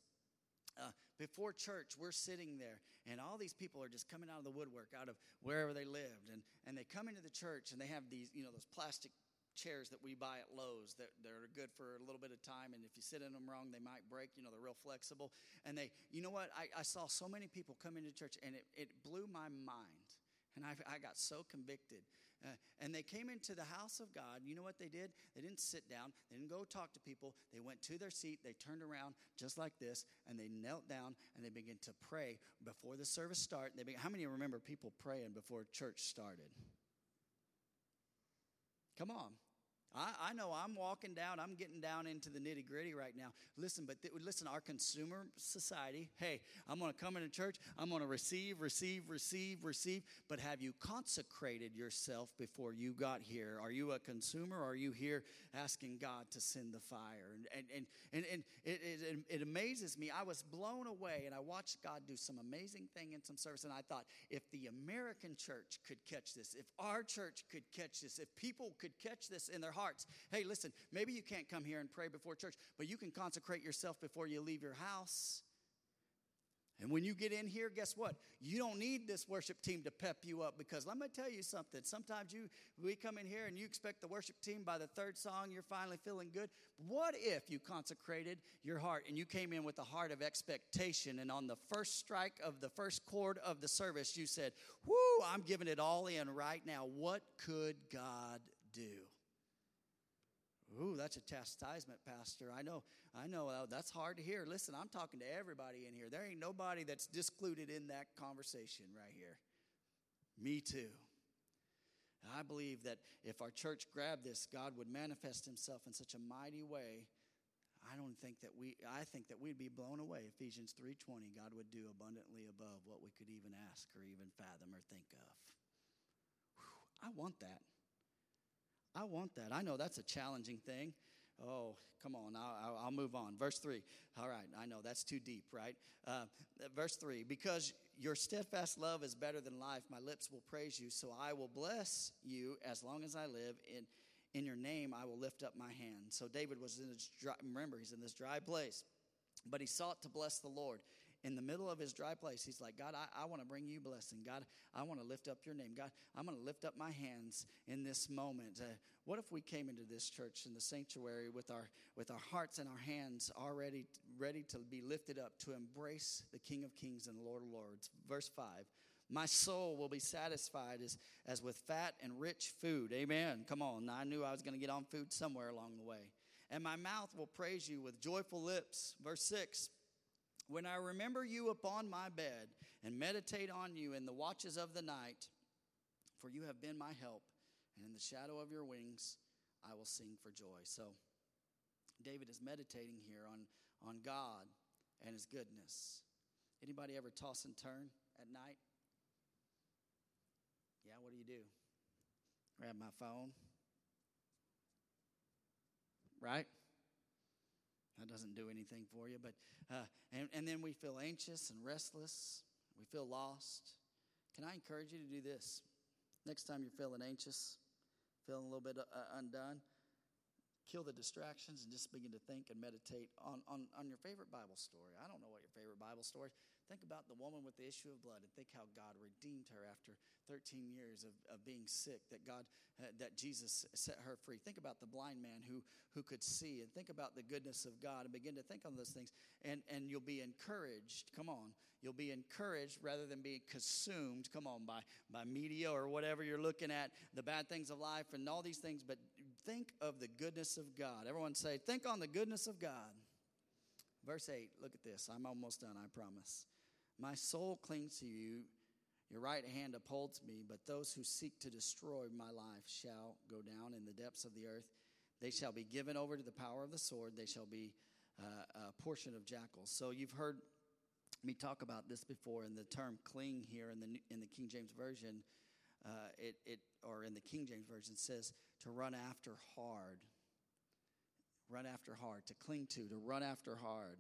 Uh, before church, we're sitting there, and all these people are just coming out of the woodwork, out of wherever they lived. And, and they come into the church, and they have these, you know, those plastic chairs that we buy at Lowe's that they're good for a little bit of time, and if you sit in them wrong, they might break. You know, they're real flexible. And they, you know what, I, I saw so many people come into church, and it, it blew my mind, and I, I got so convicted. Uh, and they came into the house of God. You know what they did? They didn't sit down. They didn't go talk to people. They went to their seat. They turned around just like this, and they knelt down, and they began to pray before the service started. They began, how many remember people praying before church started? Come on. I, I know I'm walking down. I'm getting down into the nitty-gritty right now. Listen, but th- listen, our consumer society, hey, I'm going to come into church. I'm going to receive, receive, receive, receive. But have you consecrated yourself before you got here? Are you a consumer, or are you here asking God to send the fire? And and and, and, and it, it, it amazes me. I was blown away, and I watched God do some amazing thing in some service, and I thought, if the American church could catch this, if our church could catch this, if people could catch this in their heart, hearts. Hey, listen, maybe you can't come here and pray before church, but you can consecrate yourself before you leave your house. And when you get in here, guess what? You don't need this worship team to pep you up, because let me tell you something. Sometimes you we come in here and you expect the worship team by the third song, you're finally feeling good. What if you consecrated your heart and you came in with a heart of expectation, and on the first strike of the first chord of the service, you said, whoo, I'm giving it all in right now. What could God do? Ooh, that's a chastisement, Pastor. I know, I know, that's hard to hear. Listen, I'm talking to everybody in here. There ain't nobody that's discluded in that conversation right here. Me too. And I believe that if our church grabbed this, God would manifest himself in such a mighty way. I don't think that we, I think that we'd be blown away. Ephesians three twenty, God would do abundantly above what we could even ask or even fathom or think of. Whew, I want that. I want that. I know that's a challenging thing. Oh, come on. I'll, I'll move on. Verse three. All right. I know that's too deep, right? Uh, verse three. Because your steadfast love is better than life, my lips will praise you. So I will bless you as long as I live. In, in your name, I will lift up my hand. So David was in this dry, remember, he's in this dry place. But he sought to bless the Lord. In the middle of his dry place, he's like, God, I, I want to bring you blessing. God, I want to lift up your name. God, I'm going to lift up my hands in this moment. Uh, what if we came into this church in the sanctuary with our with our hearts and our hands already ready to be lifted up to embrace the King of Kings and the Lord of Lords? Verse five, my soul will be satisfied as, as with fat and rich food. Amen. Come on. I knew I was going to get on food somewhere along the way. And my mouth will praise you with joyful lips. Verse six. When I remember you upon my bed and meditate on you in the watches of the night, for you have been my help, and in the shadow of your wings I will sing for joy. So David is meditating here on, on God and his goodness. Anybody ever toss and turn at night? Yeah, what do you do? Grab my phone. Right? That doesn't do anything for you. But uh, and, and then we feel anxious and restless. We feel lost. Can I encourage you to do this? Next time you're feeling anxious, feeling a little bit uh, undone, kill the distractions and just begin to think and meditate on, on, on your favorite Bible story. I don't know what your favorite Bible story is. Think about the woman with the issue of blood and think how God redeemed her after thirteen years of, of being sick, that God, uh, that Jesus set her free. Think about the blind man who, who could see, and think about the goodness of God and begin to think on those things. And, and you'll be encouraged. Come on. You'll be encouraged rather than being consumed, come on, by, by media or whatever you're looking at, the bad things of life and all these things. But think of the goodness of God. Everyone say, think on the goodness of God. Verse eight, look at this. I'm almost done, I promise. My soul clings to you, your right hand upholds me, but those who seek to destroy my life shall go down in the depths of the earth. They shall be given over to the power of the sword. They shall be uh, a portion of jackals. So you've heard me talk about this before, and the term cling here in the in the King James Version, uh, it it or in the King James Version says to run after hard. Run after hard, to cling to, to run after hard.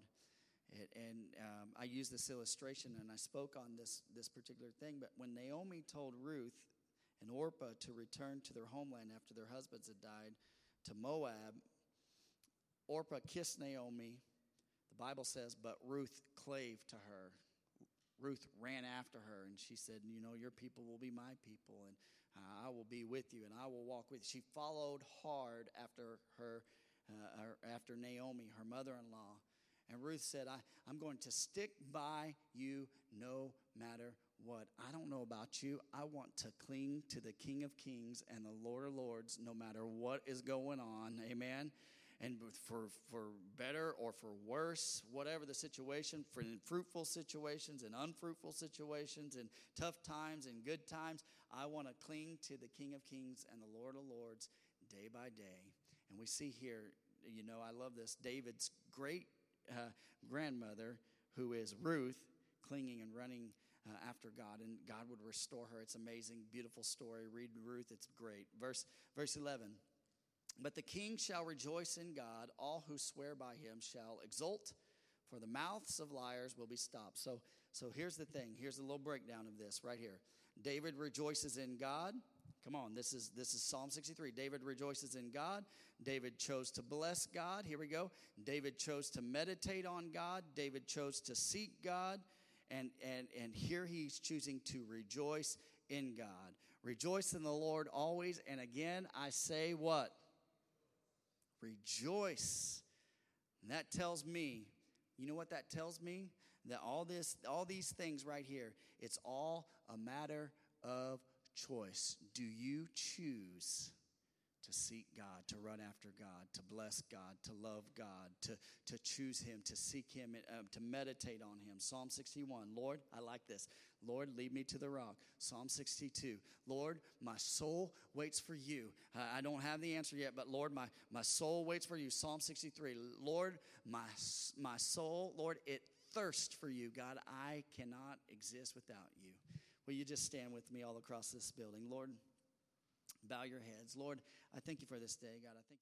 It, and um, I used this illustration, and I spoke on this this particular thing. But when Naomi told Ruth and Orpah to return to their homeland after their husbands had died, to Moab, Orpah kissed Naomi. The Bible says, but Ruth clave to her. Ruth ran after her, and she said, you know, your people will be my people, and I will be with you, and I will walk with you. She followed hard after her, uh, after Naomi, her mother-in-law. And Ruth said, I, I'm going to stick by you no matter what. I don't know about you. I want to cling to the King of Kings and the Lord of Lords no matter what is going on. Amen. And for for better or for worse, whatever the situation, for fruitful situations and unfruitful situations and tough times and good times, I want to cling to the King of Kings and the Lord of Lords day by day. And we see here, you know, I love this, David's great Uh, grandmother, who is Ruth, clinging and running uh, after God, and God would restore her. It's amazing, beautiful story. Read Ruth, it's great. Verse verse eleven, but the king shall rejoice in God, all who swear by him shall exult, for the mouths of liars will be stopped. So so here's the thing, here's the little breakdown of this right here. David rejoices in God, Come on, this is this is Psalm sixty-three. David rejoices in God. David chose to bless God. Here we go. David chose to meditate on God. David chose to seek God. And, and, and here he's choosing to rejoice in God. Rejoice in the Lord always. And again, I say what? Rejoice. And that tells me, you know what that tells me? That all this, all these things right here, it's all a matter of choice. Do you choose to seek God, to run after God, to bless God, to love God, to, to choose Him, to seek Him, um, to meditate on Him? Psalm sixty-one, Lord, I like this. Lord, lead me to the rock. Psalm sixty-two, Lord, my soul waits for you. I don't have the answer yet, but Lord, my, my soul waits for you. Psalm sixty-three, Lord, my, my soul, Lord, it thirsts for you. God, I cannot exist without you. Will you just stand with me all across this building? Lord, bow your heads. Lord, I thank you for this day, God. I thank you.